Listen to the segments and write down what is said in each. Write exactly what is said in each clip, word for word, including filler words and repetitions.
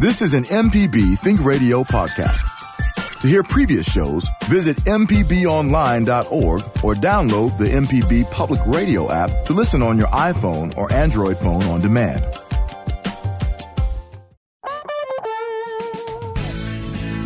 This is an M P B Think Radio podcast. To hear previous shows, visit m p b online dot org or download the M P B Public Radio app to listen on your iPhone or Android phone on demand.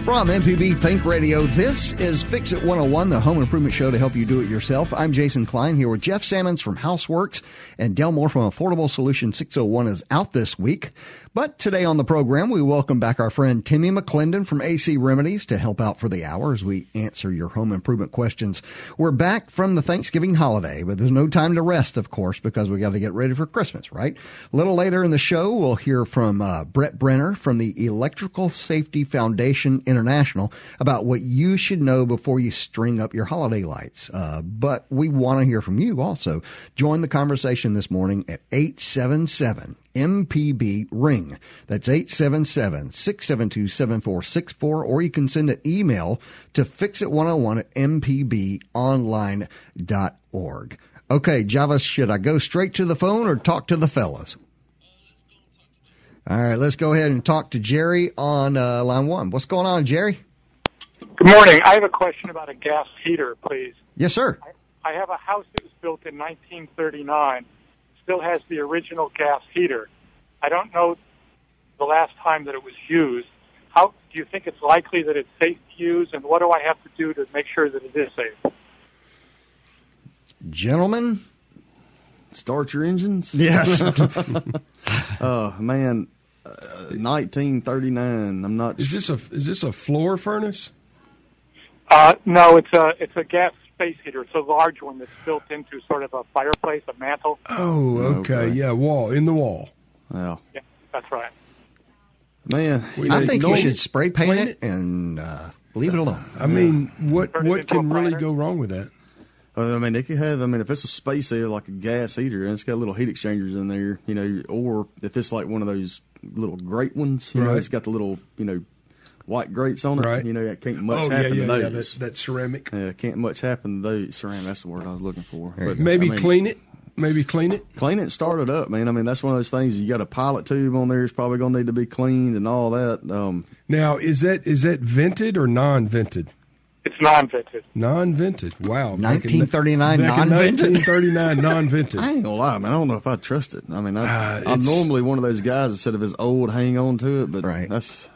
From M P B Think Radio, this is Fix It one oh one, the home improvement show to help you do it yourself. I'm Jason Klein here with Jeff Sammons from Houseworks, and Del Moore from Affordable Solution six oh one is out this week. But today on the program, we welcome back our friend Timmy McClendon from A C Remedies to help out for the hour as we answer your home improvement questions. We're back from the Thanksgiving holiday, but there's no time to rest, of course, because we got to get ready for Christmas, right? A little later in the show, we'll hear from uh, Brett Brenner from the Electrical Safety Foundation International about what you should know before you string up your holiday lights. Uh, but we want to hear from you also. Join the conversation this morning at eight seven seven M P B ring. That's eight seven seven, six seven two, seven four six four, or you can send an email to fix it one oh one at m p b online dot org. Okay, Java, should I go straight to the phone or talk to the fellas? All right, let's go ahead and talk to Jerry on uh, line one. What's going on, Jerry? Good morning. I have a question about a gas heater, please. Yes, sir. I have a house that was built in nineteen thirty-nine. Still has the original gas heater. I don't know the last time that it was used. How do you think it's likely that it's safe to use, and what do I have to do to make sure that it is safe? Gentlemen, start your engines. Yes. Oh, man, uh, nineteen thirty-nine. I'm not. Is this a is this a floor furnace? Uh, no, it's a it's a gas space heater. It's a large one that's built into sort of a fireplace, a mantle. Oh, okay. okay. Yeah, wall, in the wall. Yeah, yeah that's right. Man, I think you should spray paint it, it and uh, leave it alone. I mean, yeah. what what can really go wrong with that? Uh, I mean, they could have, I mean, if it's a space heater, like a gas heater, and it's got little heat exchangers in there, you know, or if it's like one of those little grate ones, you right. know, it's got the little, you know, white grates on it, right. you know, it can't much oh, happen yeah, yeah, to those. Yeah, that, that ceramic. Yeah, it can't much happen to those. Ceramic, that's the word I was looking for. But, Maybe I mean, clean it. Maybe clean it. Clean it and start it up, man. I mean, that's one of those things. You got a pilot tube on there. It's probably going to need to be cleaned and all that. Um, now, is that is that vented or non-vented? It's non-vented. Non-vented. Wow. nineteen thirty-nine non-vented? nineteen thirty-nine non-vented. I ain't going to lie, man. I don't know if I trust it. I mean, I, uh, I'm normally one of those guys that said if it's old, hang on to it, but right. that's...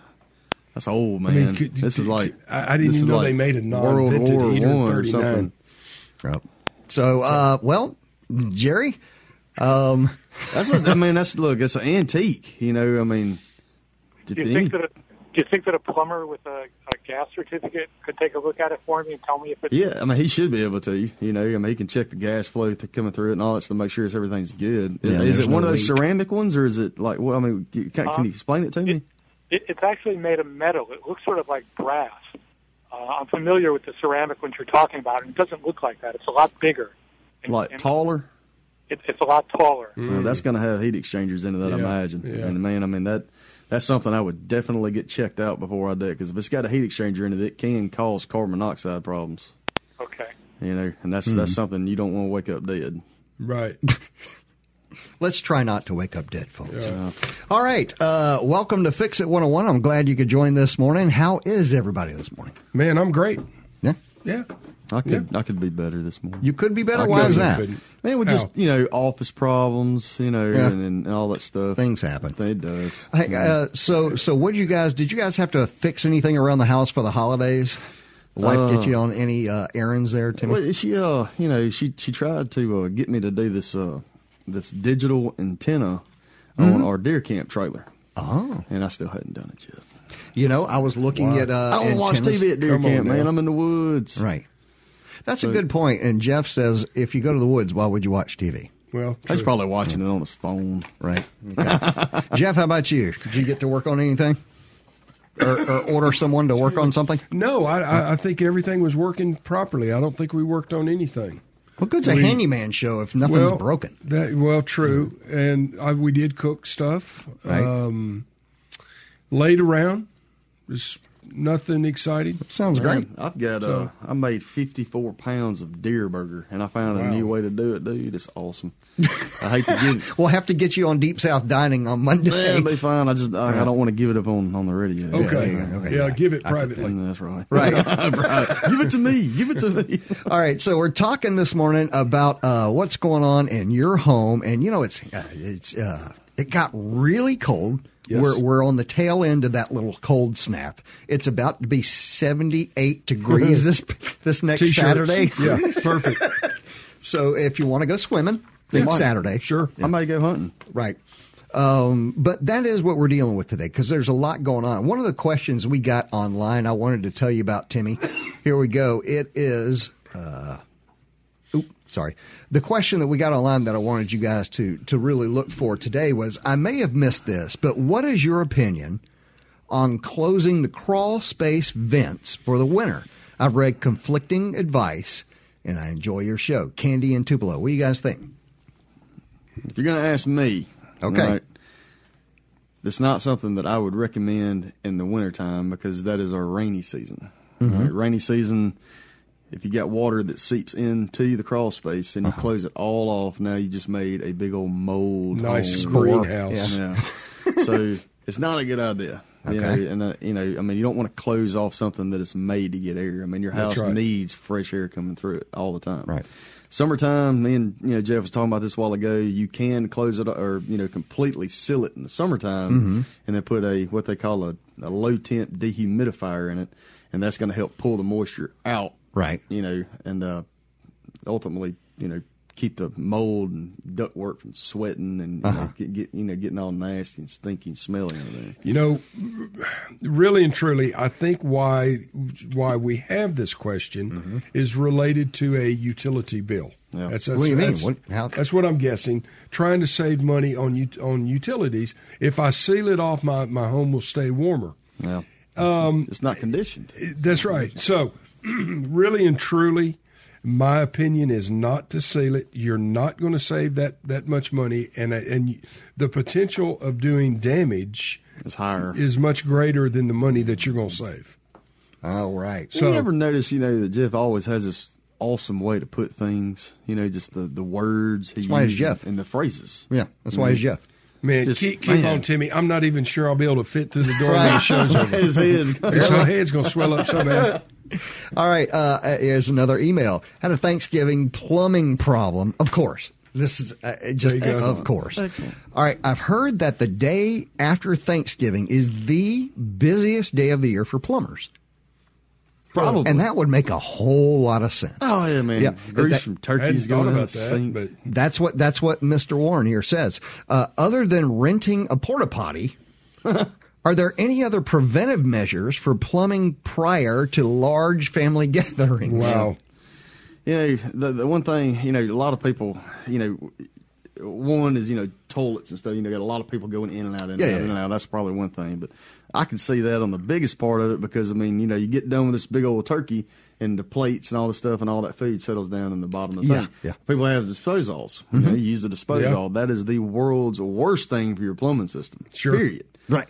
That's old, man. I mean, could, this could, is like I, I didn't even know like they made a non-vented heater or something. Right. So, uh, well, Jerry, um, that's a, I mean, that's look, it's an antique. You know, I mean, do you think that a, do you think that a plumber with a, a gas certificate could take a look at it for me and tell me if it's yeah? I mean, he should be able to. You know, I mean, he can check the gas flow th- coming through it and all that to make sure everything's good. Yeah, is it one of those ceramic ones, or is it like what? I mean, can, um, can you explain it to me? It, It's actually made of metal. It looks sort of like brass. Uh, I'm familiar with the ceramic ones you're talking about, and it doesn't look like that. It's a lot bigger. A lot taller? It, it's a lot taller. Mm. Well, that's going to have heat exchangers into that, yeah, I imagine. Yeah. And, man, I mean, that that's something I would definitely get checked out before I do it, because if it's got a heat exchanger in it, it can cause carbon monoxide problems. Okay. You know, and that's, mm. that's something you don't want to wake up dead. Right. Let's try not to wake up dead, folks. Yeah. All right. Uh, welcome to Fix It one oh one. I'm glad you could join this morning. How is everybody this morning? Man, I'm great. Yeah? Yeah. I could yeah. I could be better this morning. You could be better? I Why is that? Man, with How? just, you know, office problems, you know, yeah. and, and all that stuff. Things happen. It does. Hey, uh, so, so what did you guys, did you guys have to fix anything around the house for the holidays? Wife uh, get you on any uh, errands there, Timmy? Well, she, uh, you know, she, she tried to uh, get me to do this uh, this digital antenna mm-hmm. on our Deer Camp trailer. Oh. And I still hadn't done it yet. You know, I was looking wow. at uh I don't watch T V at Deer Come Camp, on, man. I'm in the woods. Right. That's so, a good point. And Jeff says, if you go to the woods, why would you watch T V? Well, true. He's probably watching yeah. it on his phone. Right. Okay. Jeff, how about you? Did you get to work on anything? Or, or order someone to work on something? No, I, I, I think everything was working properly. I don't think we worked on anything. What good's a we, handyman show if nothing's well, broken? That, well, true. And I, we did cook stuff. Right. Um, laid around. Just Nothing exciting. That sounds great. Man, I've got so, uh, I made fifty-four pounds of deer burger, and I found wow. a new way to do it, dude. It's awesome. I hate to give it. We'll have to get you on Deep South Dining on Monday. Yeah, it'll be fine. I just I, yeah. I don't want to give it up on, on the radio. Okay, yeah, okay. yeah, yeah. give it privately. I could, that's right. Right. right. Give it to me. Give it to me. All right. So we're talking this morning about uh, what's going on in your home, and you know it's uh, it's uh, it got really cold. Yes. We're we're on the tail end of that little cold snap. It's about to be seventy-eight degrees this this next T-shirts. Saturday. Yeah, perfect. So if you want to go swimming yeah, next Saturday. Sure. Yeah. I might go hunting. Right. Um, but that is what we're dealing with today because there's a lot going on. One of the questions we got online I wanted to tell you about, Timmy. Here we go. It is uh, oops, sorry. The question that we got online that I wanted you guys to to really look for today was, I may have missed this, but what is your opinion on closing the crawl space vents for the winter? I've read conflicting advice, and I enjoy your show. Candy and Tupelo, what do you guys think? If you're going to ask me, okay, right, it's not something that I would recommend in the wintertime because that is our rainy season. Mm-hmm. Right? Rainy season. If you got water that seeps into the crawl space and you uh-huh. close it all off, now you just made a big old mold. Nice greenhouse. Yeah. yeah. So it's not a good idea. Okay. You know, and, uh, you know, I mean, you don't want to close off something that is made to get air. I mean, your house right. needs fresh air coming through it all the time. Right. Summertime, me and you know Jeff was talking about this a while ago. You can close it or you know completely seal it in the summertime, mm-hmm. and then put a what they call a, a low temp dehumidifier in it, and that's going to help pull the moisture out. Right. You know, and uh, ultimately, you know, keep the mold and ductwork from sweating and you, uh-huh. know, get, get, you know, getting all nasty and stinky and smelly and everything. You know, really and truly, I think why why we have this question mm-hmm. is related to a utility bill. Yeah. That's, that's, what do you mean? That's what, how? that's what I'm guessing. Trying to save money on on utilities. If I seal it off, my, my home will stay warmer. Yeah. Um, it's not conditioned. It's that's not right. Conditioned. So. Really and truly, my opinion is not to seal it. You're not going to save that, that much money, and and the potential of doing damage is higher, is much greater than the money that you're going to save. All right. So, you ever notice, you know, that Jeff always has this awesome way to put things. You know, just the, the words he uses and the phrases. Yeah, that's why he's Jeff. Man, Just, keep, keep man. on, Timmy. I'm not even sure I'll be able to fit through the door when the show's over. His head's going to swell up so bad. All right, uh, here's another email. Had a Thanksgiving plumbing problem. Of course. This is uh, just, of course. Excellent. All right. I've heard that the day after Thanksgiving is the busiest day of the year for plumbers. Probably. And that would make a whole lot of sense. Oh, yeah, man. Yeah. Grease that, from turkeys going about that. Sink, but. That's what that's what Mister Warren here says. Uh, other than renting a porta potty, are there any other preventive measures for plumbing prior to large family gatherings? Wow. You know, the, the one thing, you know, a lot of people, you know, one is, you know, toilets and stuff. You know, got a lot of people going in and out, in yeah, and out, yeah. in and out. That's probably one thing. But I can see that on the biggest part of it because, I mean, you know, you get done with this big old turkey and the plates and all the stuff and all that food settles down in the bottom of the yeah, thing. Yeah. People have disposals. Mm-hmm. You know, you use the disposal. Yeah. That is the world's worst thing for your plumbing system. Sure. Period. Right.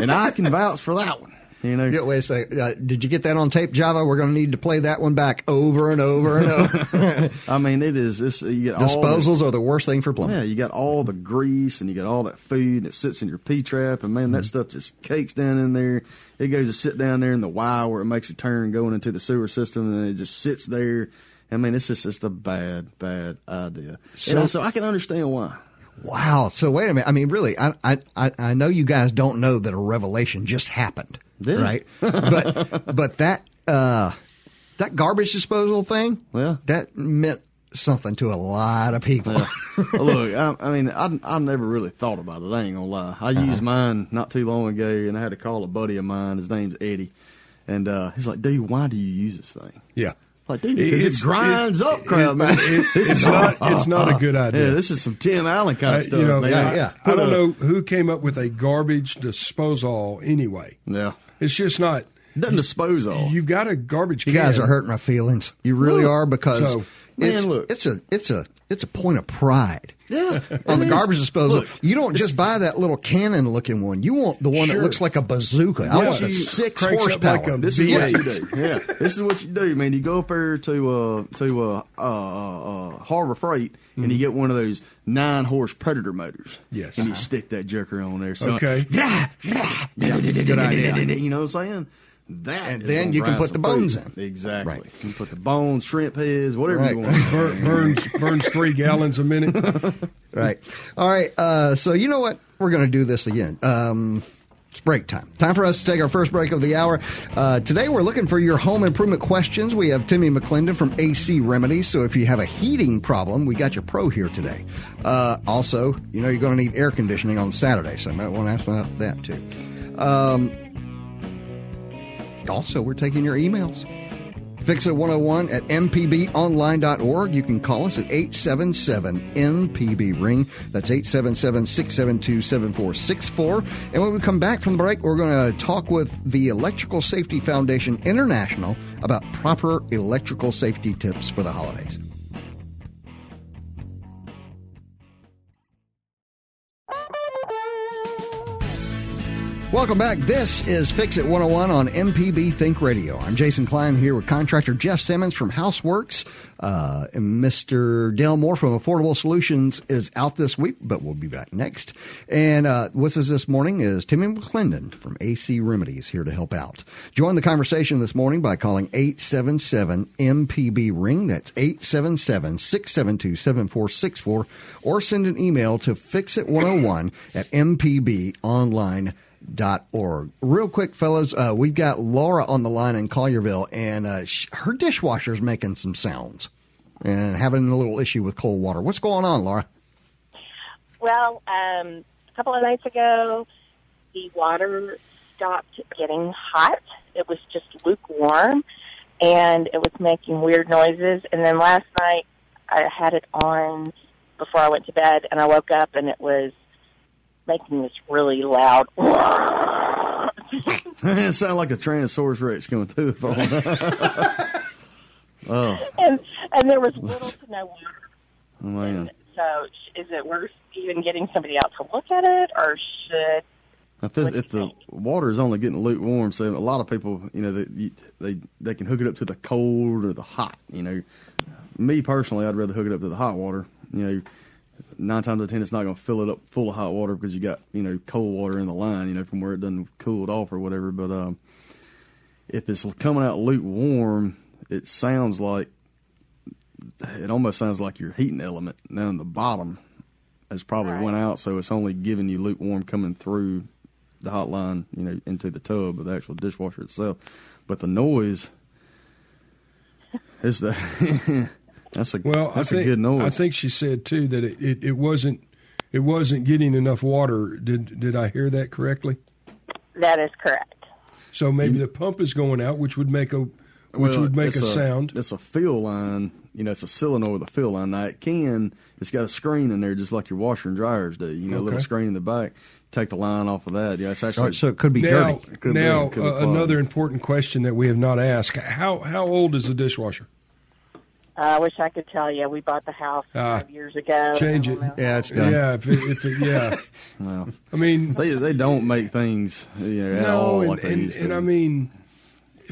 And I can vouch for that one. You know, yeah, wait a second. Uh, did you get that on tape, Java? We're going to need to play that one back over and over and over. I mean, it is. It's, you get Disposals all the, are the worst thing for plumbing. Yeah, you got all the grease and you got all that food and it sits in your P-trap. And, man, mm-hmm. that stuff just cakes down in there. It goes to sit down there in the wire where it makes a turn going into the sewer system and it just sits there. I mean, it's just it's a bad, bad idea. So, and so I can understand why. Wow. So wait a minute. I mean, really, I I I know you guys don't know that a revelation just happened, Did right? but but that uh, that garbage disposal thing, well, that meant something to a lot of people. Yeah. Look, I, I mean, I I never really thought about it. I ain't gonna lie. I uh-huh. used mine not too long ago, and I had to call a buddy of mine. His name's Eddie, and uh, he's like, "Dude, why do you use this thing?" Yeah. Like, dude, because it grinds it, up crowd, it, man. It, it's, it's, not, it's not a good idea. Yeah, this is some Tim Allen kind of uh, stuff. You know, man. I, yeah. I don't know who came up with a garbage disposal anyway. Yeah. It's just not. It doesn't dispose all. You've got a garbage can. You guys are hurting my feelings. You really no. are because so, Man, it's, look. It's a it's a it's a point of pride. Yeah, on the is. garbage disposal. Look, you don't just buy that little cannon looking one. You want the one sure. that looks like a bazooka. Yeah. I want the six horsepower. Like this is what you do. Yeah, this is what you do, man. You go up there to uh, to uh, uh, uh, Harbor Freight mm. and you get one of those nine horse Predator motors. Yes, and you uh-huh. stick that jerker on there. So okay, yeah, good idea. You know what I'm saying? That and then you can put the bones food. in. Exactly. Right. You can put the bones, shrimp heads, whatever right. you want. Burn, burns, burns three gallons a minute. Right. All right. Uh, so you know what? We're going to do this again. Um, it's break time. Time for us to take our first break of the hour. Uh, today we're looking for your home improvement questions. We have Timmy McClendon from A C Remedies. So if you have a heating problem, we got your pro here today. Uh, also, you know you're going to need air conditioning on Saturday, so I might want to ask about that too. Um Also, we're taking your emails. Fix It one oh one at m p b online dot org. You can call us at eight seven seven M P B ring. That's eight seven seven, six seven two, seven four six four. And when we come back from the break, we're going to talk with the Electrical Safety Foundation International about proper electrical safety tips for the holidays. Welcome back. This is Fix It one oh one on M P B Think Radio. I'm Jason Klein here with contractor Jeff Simmons from Houseworks. Uh, and Mister Dale Moore from Affordable Solutions is out this week, but we'll be back next. And uh, with us this morning is Timmy McClendon from A C Remedies here to help out. Join the conversation this morning by calling eight seven seven M P B ring. That's eight seven seven, six seven two, seven four six four. Or send an email to fix it one oh one at m p b online dot com. Dot org. Real quick, fellas, uh, we've got Laura on the line in Collierville, and uh, sh- her dishwasher's making some sounds and having a little issue with cold water. What's going on, Laura? Well, um, a couple of nights ago, the water stopped getting hot. It was just lukewarm, and it was making weird noises. And then last night, I had it on before I went to bed, and I woke up, and it was making this really loud. It sounded like a Tyrannosaurus Rex going through the phone. Oh. And and there was little to no water. Oh, man. So is it worth even getting somebody out to look at it, or should? If, this, if the water is only getting lukewarm, so a lot of people, you know, they, they they can hook it up to the cold or the hot. You know, me personally, I'd rather hook it up to the hot water. You know. Nine times out of ten, it's not going to fill it up full of hot water because you got, you know, cold water in the line, you know, from where it done cooled off or whatever. But um, if it's coming out lukewarm, it sounds like, it almost sounds like your heating element down in the bottom has probably right. went out. So it's only giving you lukewarm coming through the hot line, you know, into the tub of the actual dishwasher itself. But the noise is the... That's a well, that's I think, a good noise. I think she said too that it, it, it wasn't it wasn't getting enough water. Did did I hear that correctly? That is correct. So maybe you, the pump is going out, which would make a which well, would make a, a sound. It's a fill line. You know, it's a solenoid with a fill line. Now it can. It's got a screen in there, just like your washer and dryers do. You know, okay. a little screen in the back. Take the line off of that. Yeah, it's actually right, so it could be now, dirty. It could now, be, it could uh, be another important question that we have not asked: how how old is the dishwasher? I wish I could tell you. We bought the house five uh, years ago. Change it. Know. Yeah, it's done. Yeah, if it, if it, yeah. Well, I mean, they they don't make things you know, no, at all and, like they and, used to. And I mean,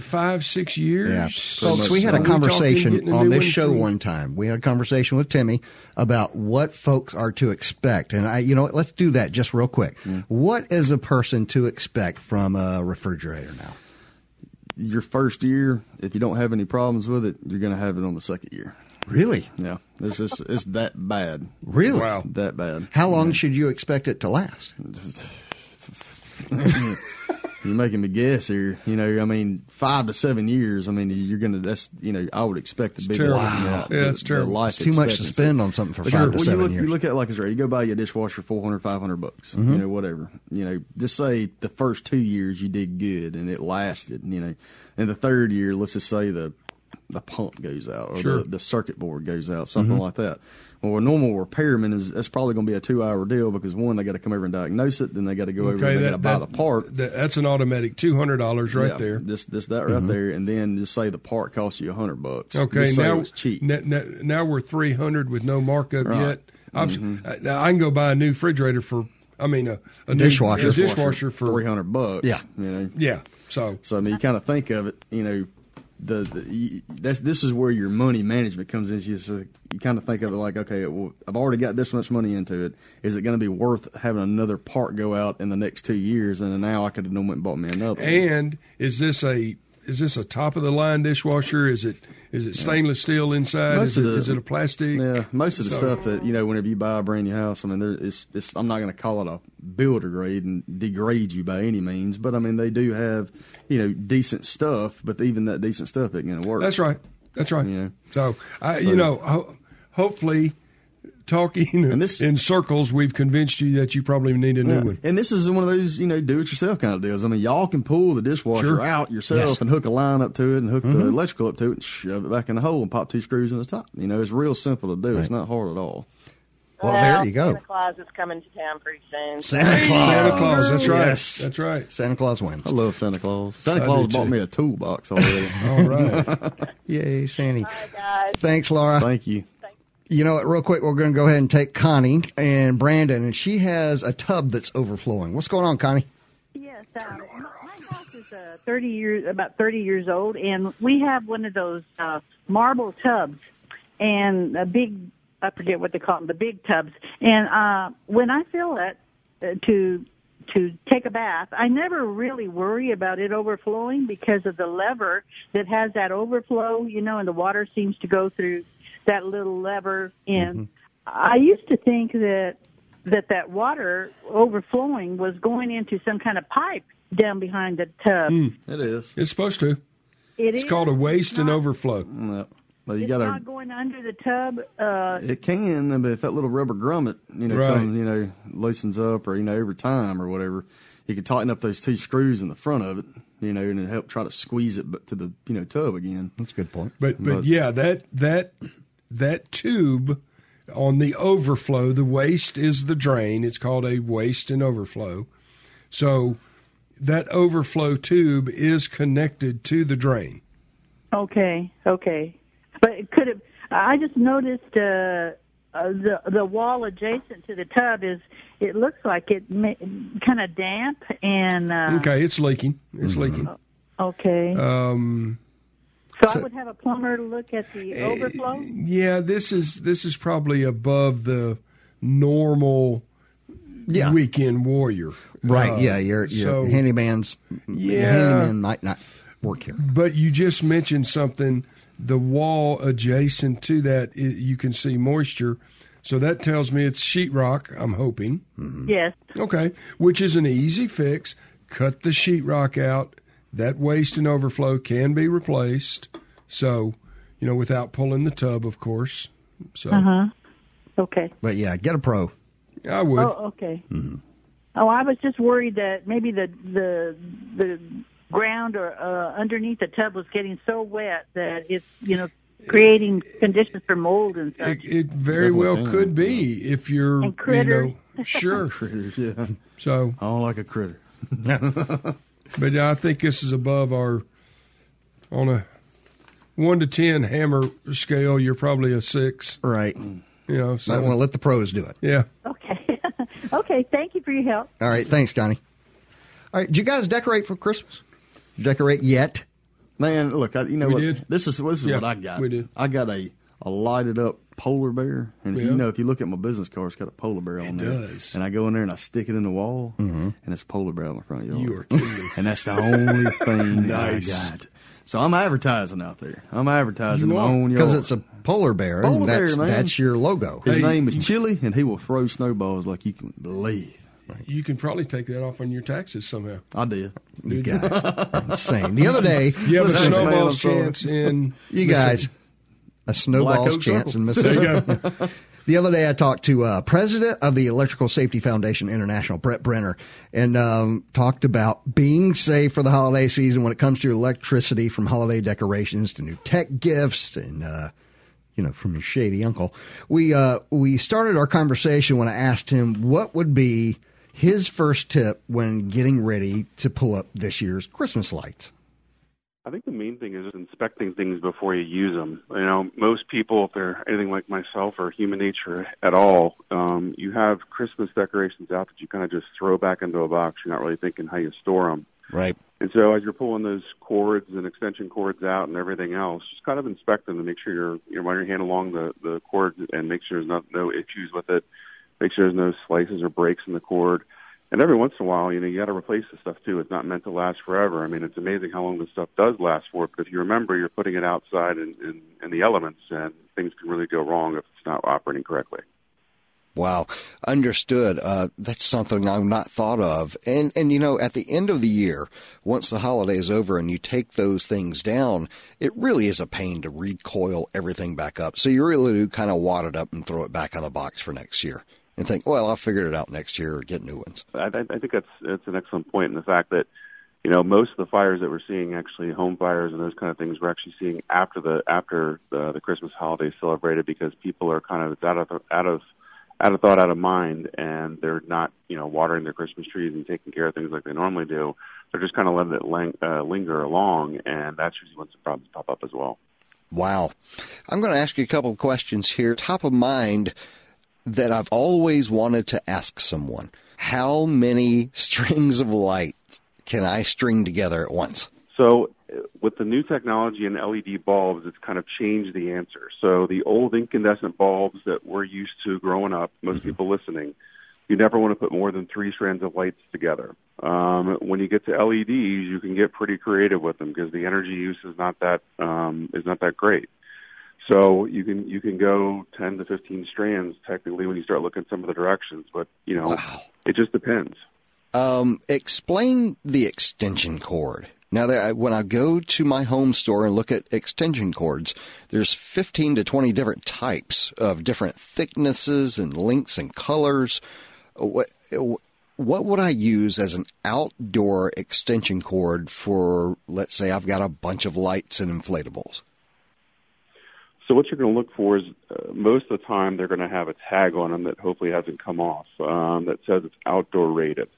five six years. Yeah. Folks, we had so. a conversation a on this show through? one time. We had a conversation with Timmy about what folks are to expect, and I, you know, let's do that just real quick. Mm. What is a person to expect from a refrigerator now? Your first year, if you don't have any problems with it, you're going to have it on the second year. Really? Yeah. It's, it's, it's that bad. Really? Wow. That bad. How long yeah. should you expect it to last? You're making me guess here. You know, I mean, five to seven years. I mean, you're going to, that's, you know, I would expect the big one. Wow. Yeah, that's terrible. It's too much to spend on something for but five to well, seven you look, years. You look at it like it's right. You go buy your dishwasher four hundred, five hundred bucks, mm-hmm. you know, whatever. You know, just say the first two years you did good and it lasted, you know. And the third year, let's just say the the pump goes out or sure. the, the circuit board goes out, something mm-hmm. like that. Well, a normal repairman is that's probably going to be a two-hour deal because, one, they got to come over and diagnose it, then they got to go okay, over and they got to buy the part. That, that's an automatic two hundred dollars right yeah, there. This, this, that right mm-hmm. there, and then just say the part costs you a hundred bucks. Okay, now it's cheap. N- n- now we're three hundred with no markup right. yet. Mm-hmm. I, now I can go buy a new refrigerator for. I mean, a, a dishwasher, new, a dishwasher for three hundred bucks. Yeah. You know? Yeah. So, so I mean, you kind of think of it, you know, the, the you, that's, this is where your money management comes in. You, uh, you kind of think of it like, okay, well, I've already got this much money into it. Is it going to be worth having another part go out in the next two years? And then now I could have went and bought me another. And is this a, is this a top of the line dishwasher? Is it, Is it stainless steel inside? Is it, the, is it a plastic? Yeah, most of the so, stuff that, you know, whenever you buy a brand new house, I mean, there, it's, it's, I'm not going to call it a builder grade and degrade you by any means, but, I mean, they do have, you know, decent stuff, but even that decent stuff isn't going to work. That's right. That's right. You know? So, I, so, you know, ho- hopefully – talking and this, in circles, we've convinced you that you probably need a new yeah. one. And this is one of those, you know, do-it-yourself kind of deals. I mean, y'all can pull the dishwasher sure. out yourself yes. and hook a line up to it and hook mm-hmm. the electrical up to it and shove it back in the hole and pop two screws in the top. You know, it's real simple to do. Right. It's not hard at all. Well, well, there you go. Santa Claus is coming to town pretty soon. Santa Claus. Santa Claus, that's right. Yes. That's right. Santa Claus wins. I love Santa Claus. Santa I Claus bought too. me a toolbox already. All right. Yay, Sandy. Bye, guys. Thanks, Laura. Thank you. You know what, real quick, we're going to go ahead and take Connie and Brandon, and she has a tub that's overflowing. What's going on, Connie? Yes, um, my house is uh, thirty years, about thirty years old, and we have one of those uh, marble tubs and a big, I forget what they call them, the big tubs. And uh, when I fill it uh, to to take a bath, I never really worry about it overflowing because of the lever that has that overflow, you know, and the water seems to go through that little lever in. Mm-hmm. I used to think that, that that water overflowing was going into some kind of pipe down behind the tub. Mm, it is. It's supposed to. It it's is. called a waste it's and not, overflow. No. Well, you it's gotta, not going under the tub. Uh, it can, but if that little rubber grommet, you know, right. comes, you know, loosens up or, you know, over time or whatever, you can tighten up those two screws in the front of it, you know, and it help try to squeeze it to the, you know, tub again. That's a good point. But, but, but yeah, that that... that tube on the overflow, the waste is the drain. It's called a waste and overflow. So that overflow tube is connected to the drain. Okay, okay. But it could have, I just noticed uh, uh, the the wall adjacent to the tub is, it looks like it kind of damp and. Uh, okay, it's leaking. It's mm-hmm. leaking. Okay. Um. So, so I would have a plumber look at the uh, overflow? Yeah, this is this is probably above the normal yeah. weekend warrior. Right, uh, yeah, your, your so, handyman's yeah, handyman might not work here. But you just mentioned something, the wall adjacent to that, it, you can see moisture. So that tells me it's sheetrock, I'm hoping. Mm-hmm. Yes. Okay, which is an easy fix. Cut the sheetrock out. That waste and overflow can be replaced, so, you know, without pulling the tub, of course. So. Uh-huh. Okay. But, yeah, get a pro. I would. Oh, okay. Mm-hmm. Oh, I was just worried that maybe the the, the ground or uh, underneath the tub was getting so wet that it's, you know, creating it, conditions for mold and such. It, it very Definitely well can. could be yeah. if you're, and critters. you know, sure. critters, yeah. So. I don't like a critter. But I think this is above our, on a one to ten hammer scale, you're probably a six. Right. You know, so. Might want to let the pros do it. Yeah. Okay. Okay. Thank you for your help. All right. Thanks, Connie. All right. Did you guys decorate for Christmas? Decorate yet? Man, look, I, you know we what? Did. This is, this is yeah, what I got. We did. I got a, a lighted up polar bear. And, yeah. if, you know, if you look at my business card, it's got a polar bear on it there. It does. And I go in there and I stick it in the wall, mm-hmm. and it's a polar bear on the front yard. You are kidding. And that's the only thing nice. I got. So I'm advertising out there. I'm advertising my own yard. Because it's a polar bear, polar and that's, bear, that's your logo. His hey, name is Chili, and he will throw snowballs like you can believe. You can probably take that off on your taxes somehow. I did. You did guys are insane. The other day, you have a snowball's chance in... You guys... A snowball's chance in Mississippi. The other day I talked to uh, president of the Electrical Safety Foundation International, Brett Brenner, and um, talked about being safe for the holiday season when it comes to electricity, from holiday decorations to new tech gifts and, uh, you know, from your shady uncle. We, uh, we started our conversation when I asked him what would be his first tip when getting ready to pull up this year's Christmas lights. I think the main thing is inspecting things before you use them. You know, most people, if they're anything like myself or human nature at all, um, you have Christmas decorations out that you kind of just throw back into a box. You're not really thinking how you store them. Right. And so as you're pulling those cords and extension cords out and everything else, just kind of inspect them to make sure you're, you know, run your hand along the, the cord and make sure there's not, no issues with it. Make sure there's no slices or breaks in the cord. And every once in a while, you know, you got to replace this stuff, too. It's not meant to last forever. I mean, it's amazing how long this stuff does last for. But if you remember, you're putting it outside in, in, in the elements, and things can really go wrong if it's not operating correctly. Wow. Understood. Uh, that's something I've not thought of. And, and, you know, at the end of the year, once the holiday is over and you take those things down, it really is a pain to recoil everything back up. So you really do kind of wad it up and throw it back in the box for next year. And think, well, I'll figure it out next year or get new ones. I, I think that's that's an excellent point in the fact that, you know, most of the fires that we're seeing, actually home fires and those kind of things, we're actually seeing after the after the, the Christmas holiday celebrated, because people are kind of out of out of out of thought, out of mind, and they're not, you know, watering their Christmas trees and taking care of things like they normally do. They're just kind of letting it ling- uh, linger along, and that's usually when some problems pop up as well. Wow, I'm going to ask you a couple of questions here. Top of mind. That I've always wanted to ask someone, how many strings of light can I string together at once? So with the new technology in L E D bulbs, it's kind of changed the answer. So the old incandescent bulbs that we're used to growing up, most mm-hmm. people listening, you never want to put more than three strands of lights together. Um, when you get to L E Ds, you can get pretty creative with them because the energy use is not that um, is not that great. So you can you can go ten to fifteen strands technically when you start looking at some of the directions, but you know wow. It just depends. Um, explain the extension cord. Now, there, when I go to my home store and look at extension cords, there's fifteen to twenty different types of different thicknesses and lengths and colors. What what would I use as an outdoor extension cord for? Let's say I've got a bunch of lights and inflatables. So what you're going to look for is uh, most of the time they're going to have a tag on them that hopefully hasn't come off um, that says it's outdoor rated.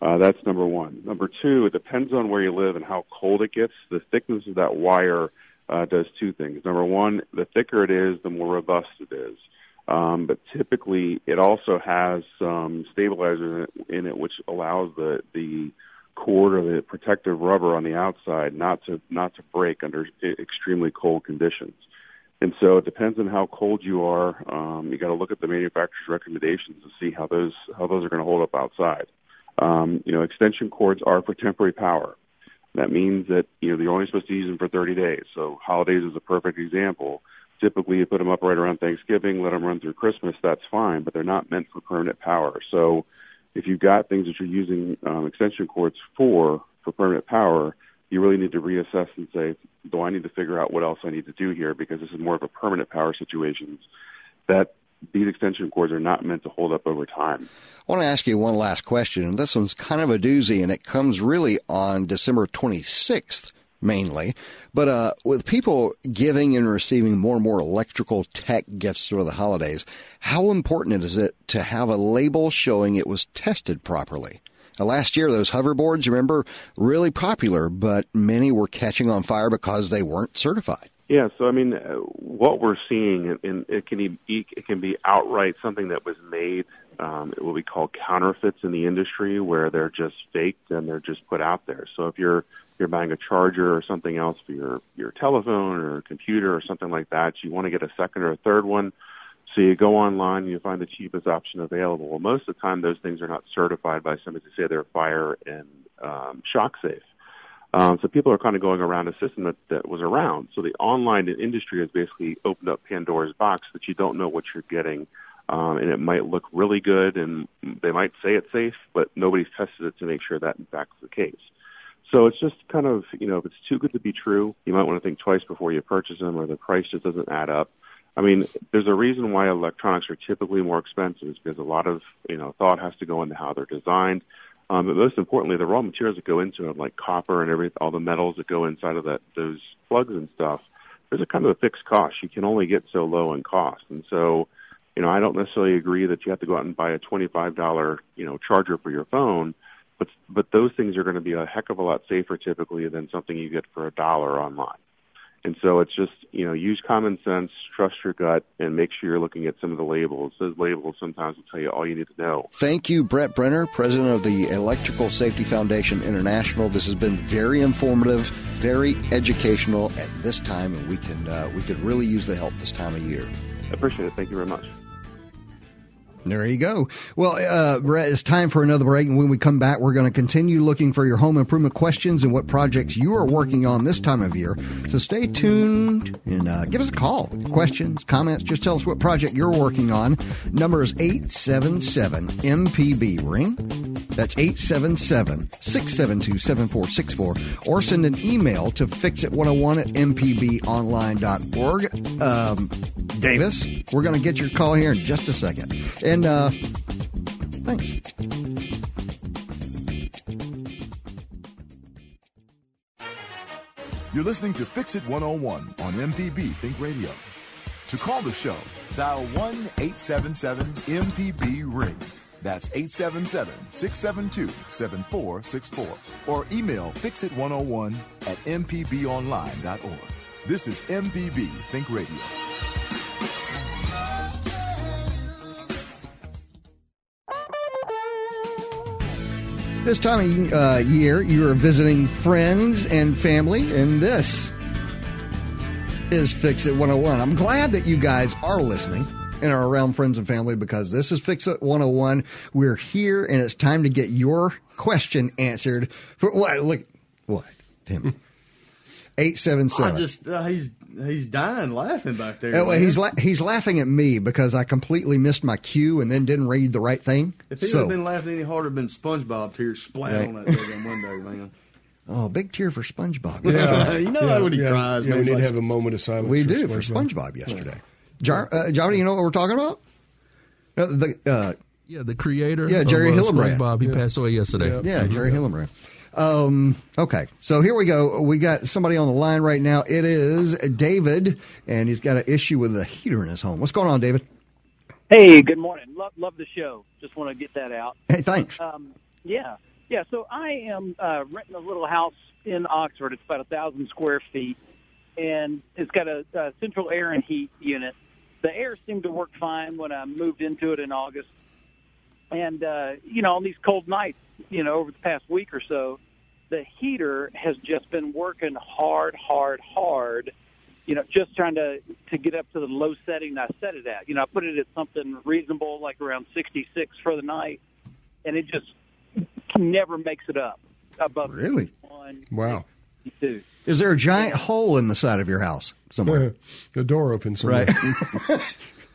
Uh, that's number one. Number two, it depends on where you live and how cold it gets. The thickness of that wire uh, does two things. Number one, the thicker it is, the more robust it is. Um, but typically it also has some stabilizers in it, in it which allows the, the cord or the protective rubber on the outside not to not to break under extremely cold conditions. And so it depends on how cold you are. Um, you got to look at the manufacturer's recommendations to see how those how those are going to hold up outside. Um, you know, extension cords are for temporary power. That means that you know you're only supposed to use them for thirty days. So holidays is a perfect example. Typically, you put them up right around Thanksgiving, let them run through Christmas. That's fine, but they're not meant for permanent power. So if you've got things that you're using um, extension cords for for permanent power, you really need to reassess and say, do I need to figure out what else I need to do here? Because this is more of a permanent power situation that these extension cords are not meant to hold up over time. I want to ask you one last question, and this one's kind of a doozy, and it comes really on December twenty-sixth mainly. But uh, with people giving and receiving more and more electrical tech gifts for the holidays, how important is it to have a label showing it was tested properly? Now, last year, those hoverboards, remember, really popular, but many were catching on fire because they weren't certified. Yeah, so I mean, what we're seeing, and it can be it can be outright something that was made, um, what we call counterfeits in the industry, where they're just faked and they're just put out there. So if you're you're buying a charger or something else for your your telephone or computer or something like that, you want to get a second or a third one. So you go online and you find the cheapest option available. Well, most of the time, those things are not certified by somebody to say they're fire and um, shock safe. Um, so people are kind of going around a system that, that was around. So the online industry has basically opened up Pandora's box that you don't know what you're getting. Um, and it might look really good and they might say it's safe, but nobody's tested it to make sure that in fact is the case. So it's just kind of, you know, if it's too good to be true, you might want to think twice before you purchase them or the price just doesn't add up. I mean, there's a reason why electronics are typically more expensive, is because a lot of, you know, thought has to go into how they're designed. Um, but most importantly, the raw materials that go into them, like copper and every, all the metals that go inside of that, those plugs and stuff, there's a kind of a fixed cost. You can only get so low in cost. And so, you know, I don't necessarily agree that you have to go out and buy a twenty-five dollar, you know, charger for your phone, but but those things are going to be a heck of a lot safer typically than something you get for a dollar online. And so it's just, you know, use common sense, trust your gut, and make sure you're looking at some of the labels. Those labels sometimes will tell you all you need to know. Thank you, Brett Brenner, president of the Electrical Safety Foundation International. This has been very informative, very educational at this time, and we can uh, we could really use the help this time of year. I appreciate it. Thank you very much. There you go. Well, uh, Brett, it's time for another break. And when we come back, we're going to continue looking for your home improvement questions and what projects you are working on this time of year. So stay tuned and uh, give us a call. Questions, comments, just tell us what project you're working on. Number is eight seven seven M P B. Ring. That's eight seven seven, six seven two, seven four six four. Or send an email to fix it one oh one at m p b online dot org. Um, Davis, we're going to get your call here in just a second. And And uh, thanks. You're listening to Fix It one oh one on M P B Think Radio. To call the show, dial one eight seven seven M P B ring. That's eight seven seven, six seven two, seven four six four. Or email fix it one oh one at m p b online dot org. This is M P B Think Radio. This time of uh, year, you are visiting friends and family, and this is Fix It one oh one. I'm glad that you guys are listening and are around friends and family, because this is Fix It one oh one. We're here, and it's time to get your question answered. For what? Look, what, Tim? eight seven seven. I just, uh, he's, he's dying laughing back there. Oh, he's, la- he's laughing at me because I completely missed my cue and then didn't read the right thing. If he so. would have been laughing any harder, it would have been SpongeBob tears splat right. on that damn window, man. Oh, big tear for SpongeBob. Yeah. You know yeah, that when he yeah, cries. Yeah, man, we need like, to have a moment of silence. We for do SpongeBob. for SpongeBob yesterday. John, yeah. uh, Johnny, you know what we're talking about? Uh, the uh, yeah, the creator. Yeah, Jerry of, uh, Hillenbrand. SpongeBob. He yeah. passed away yesterday. Yeah, yeah, yeah Jerry yeah. Hillenbrand. Um, okay, so here we go. We got somebody on the line right now. It is David, and he's got an issue with a heater in his home. What's going on, David? Hey, good morning. Love, love the show. Just want to get that out. Hey, thanks. Um, yeah, yeah. So I am uh, renting a little house in Oxford. It's about a thousand square feet, and it's got a, a central air and heat unit. The air seemed to work fine when I moved into it in August, and uh, you know, on these cold nights, you know, over the past week or so, the heater has just been working hard, hard, hard, you know, just trying to, to get up to the low setting I set it at. You know, I put it at something reasonable, like around sixty-six for the night, and it just never makes it up above. Really? Wow. sixty-two. Is there a giant yeah. hole in the side of your house somewhere? Yeah. The door open somewhere. Right.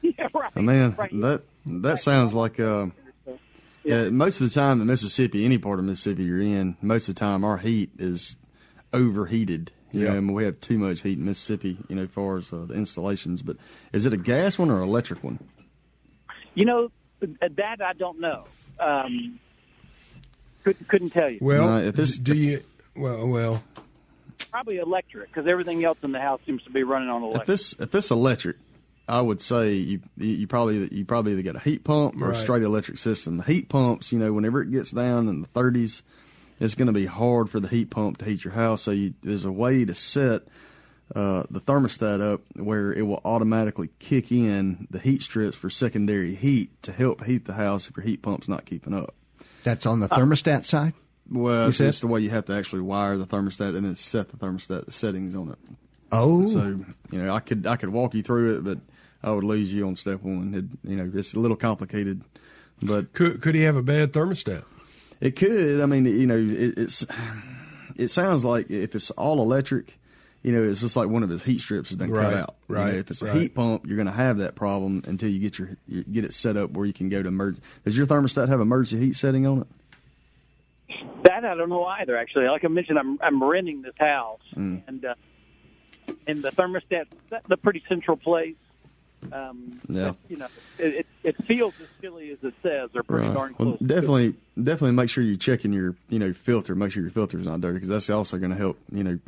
yeah, right. I mean, right. that, that right. sounds like uh, – Yeah. Uh, most of the time in Mississippi, any part of Mississippi you're in, most of the time our heat is overheated. You yeah. know, and we have too much heat in Mississippi, you know, as far as uh, the installations. But is it a gas one or an electric one? You know, that I don't know. Um, couldn't, couldn't tell you. Well, uh, if it's, do you? Well, well. Probably electric, because everything else in the house seems to be running on electric. If it's, if it's electric, I would say you you probably you probably either got a heat pump or right. a straight electric system. The heat pumps, you know, whenever it gets down in the thirties, it's going to be hard for the heat pump to heat your house. So you, there's a way to set uh, the thermostat up where it will automatically kick in the heat strips for secondary heat to help heat the house if your heat pump's not keeping up. That's on the thermostat uh, side? Well, it's just the way you have to actually wire the thermostat and then set the thermostat settings on it. Oh. So, you know, I could I could walk you through it, but I would lose you on step one. It, you know, it's a little complicated, but could could he have a bad thermostat? It could. I mean, you know, it, it's it sounds like if it's all electric, you know, it's just like one of his heat strips is then right, cut out. Right. You know, if it's right. a heat pump, you're going to have that problem until you get your you get it set up where you can go to emergency. Does your thermostat have emergency heat setting on it? That I don't know either. Actually, like I mentioned, I'm I'm renting this house, mm. and uh, and the thermostat's at a pretty central place. Um, yeah. But, you know, it, it it feels as silly as it says, or pretty right. darn close. Well, definitely, definitely make sure you're checking your, you know, filter. Make sure your filter's not dirty, because that's also going to help, you know,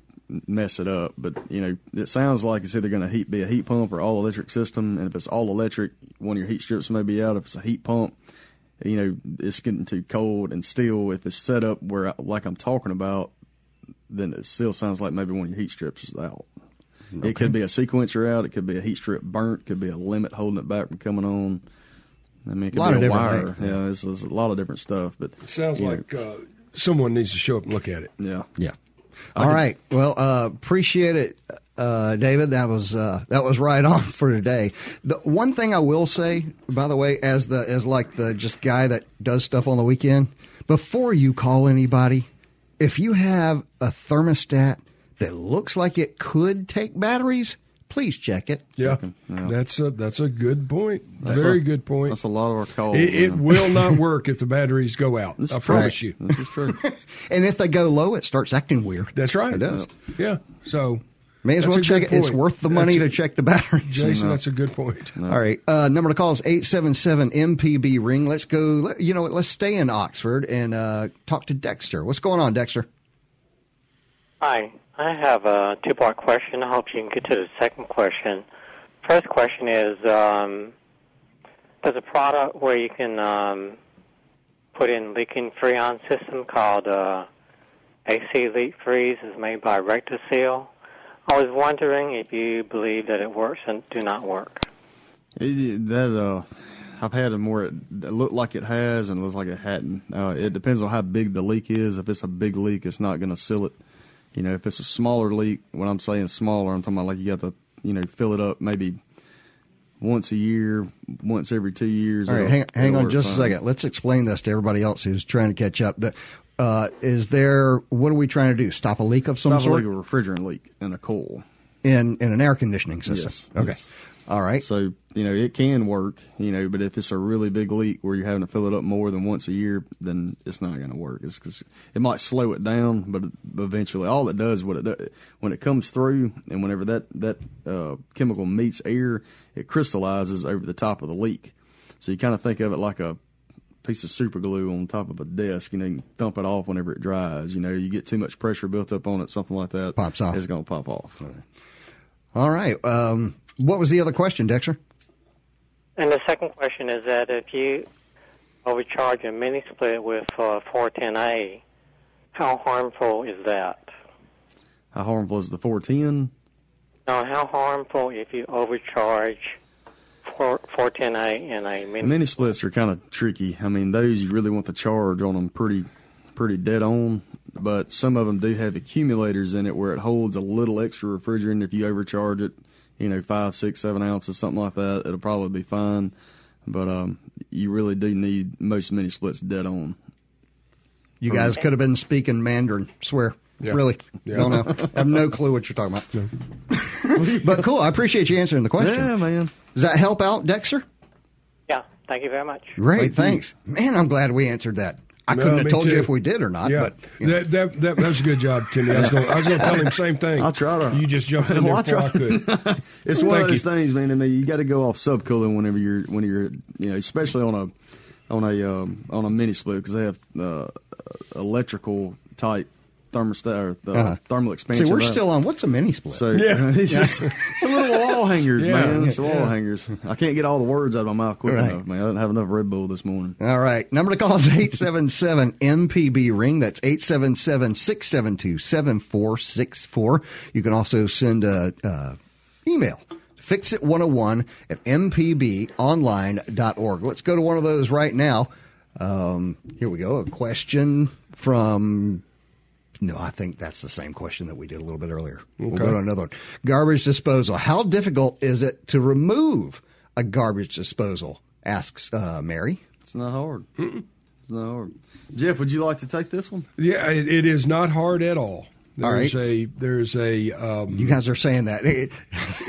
mess it up. But, you know, it sounds like it's either going to heat be a heat pump or all electric system. And if it's all electric, one of your heat strips may be out. If it's a heat pump, you know, it's getting too cold. And still, if it's set up where I, like I'm talking about, then it still sounds like maybe one of your heat strips is out. Okay. It could be a sequencer out. It could be a heat strip burnt. It could be a limit holding it back from coming on. I mean, it could a lot be of a wire. Things, yeah, there's, there's a lot of different stuff. But it sounds like uh, someone needs to show up and look at it. Yeah. Yeah. All I right. Did. Well, uh, appreciate it, uh, David. That was uh, that was right on for today. The one thing I will say, by the way, as the as like the just guy that does stuff on the weekend, before you call anybody, if you have a thermostat that looks like it could take batteries, please check it. Yeah, yeah. that's a that's a good point. That's Very a, good point. That's a lot of our calls. It, it will not work if the batteries go out. That's I true. promise you. This is true. And if they go low, it starts acting weird. That's right. It does. Yeah. So may as well check it. Point. It's worth the money that's to check the batteries. Jason, no. that's a good point. No. All right. Uh, number to call is eight seven seven M P B ring. Let's go. You know, let's stay in Oxford and uh, talk to Dexter. What's going on, Dexter? Hi. I have a two-part question. I hope you can get to the second question. First question is, um, there's a product where you can um, put in leaking freon system called uh, A C Leap Freeze. It's made by Rectoseal. I was wondering if you believe that it works and do not work. It, that uh, I've had them where it looked like it has and looks like it hadn't. Uh, it depends on how big the leak is. If it's a big leak, it's not going to seal it. You know, if it's a smaller leak, when I'm saying smaller, I'm talking about like you got to, you know, fill it up maybe once a year, once every two years. All right, hang, hang on just a second. Let's explain this to everybody else who's trying to catch up. The, uh, is there, what are we trying to do? Stop a leak of some sort? Stop a leak, a refrigerant leak in a coil. In in an air conditioning system? Yes. Okay. Yes. All right. So, you know, it can work, you know, but if it's a really big leak where you're having to fill it up more than once a year, then it's not going to work. It's because it might slow it down, but eventually all it does, what it does, when it comes through and whenever that, that uh, chemical meets air, it crystallizes over the top of the leak. So you kind of think of it like a piece of super glue on top of a desk. You know, you can thump it off whenever it dries. You know, you get too much pressure built up on it, something like that. Pops off. It's going to pop off. All right. All right. Um, what was the other question, Dexter? And the second question is that if you overcharge a mini split with uh, four ten A, how harmful is that? How harmful is the four ten? No, how harmful if you overcharge four ten A in a mini split? Mini splits are kind of tricky. I mean, those you really want the charge on them pretty, pretty dead on. But some of them do have accumulators in it where it holds a little extra refrigerant. If you overcharge it, you know, five, six, seven ounces, something like that, it'll probably be fine. But um, you really do need most mini splits dead on. You guys could have been speaking Mandarin, swear. Yeah. Really. Yeah. Don't know. I have no clue what you're talking about. No. But cool, I appreciate you answering the question. Yeah, man. Does that help out, Dexter? Yeah, thank you very much. Great, thank thanks. You. Man, I'm glad we answered that. I no, couldn't have told too. you if we did or not. Yeah. But you know. that, that, that, that was a good job, Timmy. I was going to tell him the same thing. I'll try to. You just jumped in well, there before I could. It's Thank one of those you. things, man. I mean, you got to go off subcooling whenever you're, when you're, you know, especially on a, on a, um, on a mini split, because they have uh, electrical type thermostat or uh, uh-huh. thermal expansion. See, we're up. still on what's a mini split? So, yeah, it's, just, it's a little wall hangers, yeah. man. It's yeah. wall hangers. I can't get all the words out of my mouth quick right. enough, man. I didn't have enough Red Bull this morning. All right, number to call is eight seven seven M P B ring. That's eight seven seven six seven two seven four six four. You can also send a uh, email. fix it one oh one at m p b online dot org. Let's go to one of those right now. Um, here we go. A question from. No, I think that's the same question that we did a little bit earlier. Okay. We'll go to another one. Garbage disposal. How difficult is it to remove a garbage disposal? Asks uh, Mary. It's not hard. Mm-mm. It's not hard. Jeff, would you like to take this one? Yeah, it, it is not hard at all. There's all right. a there's a um, you guys are saying that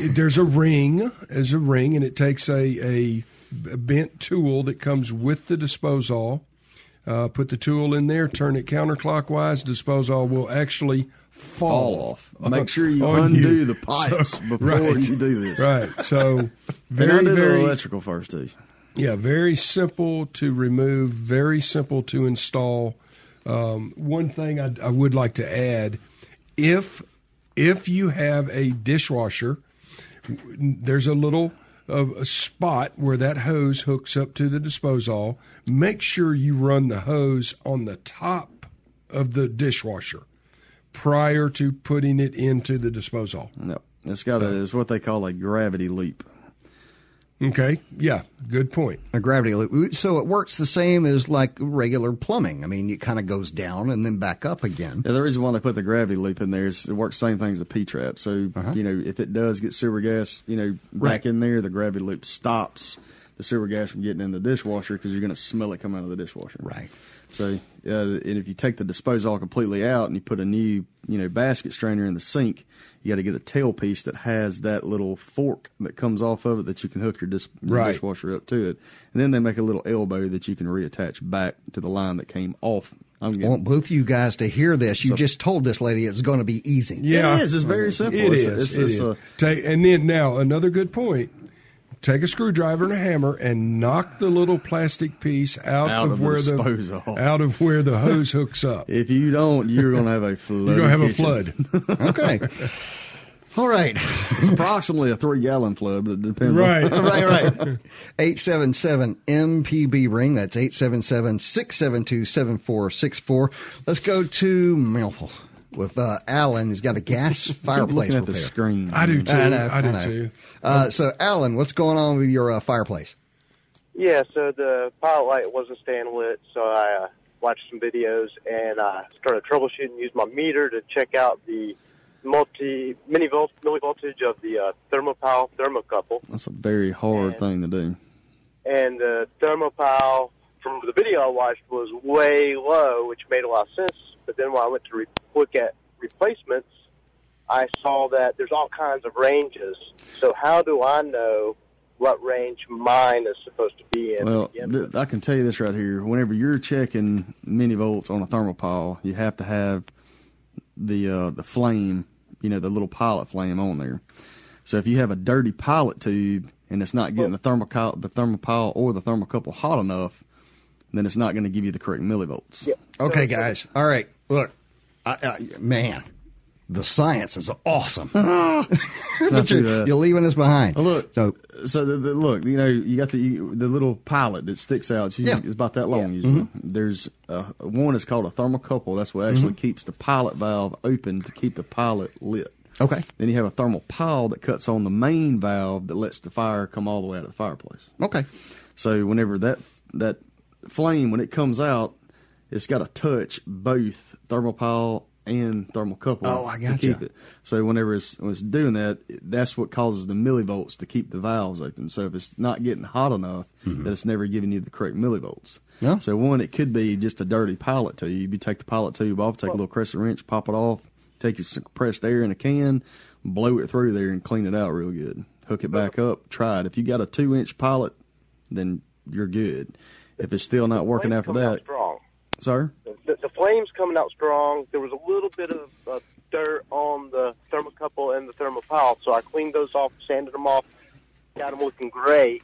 there's a ring, there's a ring, and it takes a a bent tool that comes with the disposal. Uh, put the tool in there, turn it counterclockwise, dispose all will actually fall, fall off. Make sure you undo you. the pipes so, before right. you do this. Right. So very, and undo very the electrical first too. Yeah, very simple to remove, very simple to install. Um, one thing I, I would like to add, if if you have a dishwasher, there's a little of a spot where that hose hooks up to the disposal. Make sure you run the hose on the top of the dishwasher prior to putting it into the disposal. No, it's got a, it's what they call a gravity leap. Okay, yeah, good point. A gravity loop. So it works the same as like regular plumbing. I mean, it kind of goes down and then back up again. Yeah, the reason why they put the gravity loop in there is it works the same thing as a P-trap. So, uh-huh. you know, if it does get sewer gas, you know, back right. in there, the gravity loop stops the sewer gas from getting in the dishwasher because you're going to smell it come out of the dishwasher. Right. So, uh, and if you take the disposal completely out and you put a new, you know, basket strainer in the sink, you got to get a tailpiece that has that little fork that comes off of it that you can hook your, dis- your right. dishwasher up to it. And then they make a little elbow that you can reattach back to the line that came off. I'm I want both of you guys to hear this. You so, just told this lady it's going to be easy. Yeah. It is. It's very simple. It it's, is. It's, it it's, is. Uh, take, and then now another good point. Take a screwdriver and a hammer and knock the little plastic piece out, out of, of where the, the out of where the hose hooks up. If you don't, you're going to have a flood. You're going to have kitchen. a flood. Okay. All right. It's approximately a three-gallon flood, but it depends. Right. On- right, right. eight seven seven M P B ring. That's eight seven seven, six seven two, seven four six four. Let's go to Melville with uh, Alan. He's got a gas fireplace repair. At the screen. I do, too. I, know, I do, I too. Uh, so, Alan, what's going on with your uh, fireplace? Yeah, so the pilot light wasn't staying lit, so I uh, watched some videos, and I started troubleshooting, used my meter to check out the multi mini volt, millivoltage of the uh, thermopile thermocouple. That's a very hard and, thing to do. And the thermopile, from the video I watched, was way low, which made a lot of sense. But then when I went to re- look at replacements, I saw that there's all kinds of ranges. So how do I know what range mine is supposed to be in? Well, th- I can tell you this right here. Whenever you're checking minivolts on a thermopile, you have to have the uh, the flame, you know, the little pilot flame on there. So if you have a dirty pilot tube and it's not getting well, the, thermocou- the thermopile or the thermocouple hot enough, then it's not going to give you the correct millivolts. Yeah. Okay, guys. All right. Look, I, I, man, the science is awesome. But you're, you're leaving us behind. Well, look, so, so the, the, look, you know, you got the you, the little pilot that sticks out. It's, usually, yeah. it's about that long yeah. usually. Mm-hmm. There's uh, one is called a thermocouple. That's what actually mm-hmm. keeps the pilot valve open to keep the pilot lit. Okay. Then you have a thermal pile that cuts on the main valve that lets the fire come all the way out of the fireplace. Okay. So whenever that that flame, when it comes out, it's got to touch both thermopile and thermocouple oh, I gotcha. to keep it. So whenever it's, when it's doing that, that's what causes the millivolts to keep the valves open. So if it's not getting hot enough, mm-hmm. that it's never giving you the correct millivolts. Yeah. So one, it could be just a dirty pilot tube. You take the pilot tube off, take well, a little crescent wrench, pop it off, take some compressed air in a can, blow it through there and clean it out real good. Hook it back up, try it. If you got a two-inch pilot, then you're good. If it's still not working after that, sir? The, the flame's coming out strong. There was a little bit of uh, dirt on the thermocouple and the thermopile, so I cleaned those off, sanded them off, got them looking great,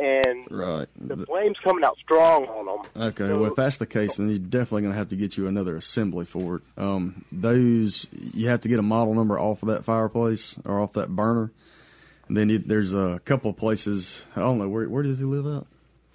and right. the, the flame's coming out strong on them. Okay, so, well, if that's the case, then you're definitely going to have to get you another assembly for it. Um, those, you have to get a model number off of that fireplace or off that burner. And then you, there's a couple of places, I don't know, where, where does he live at?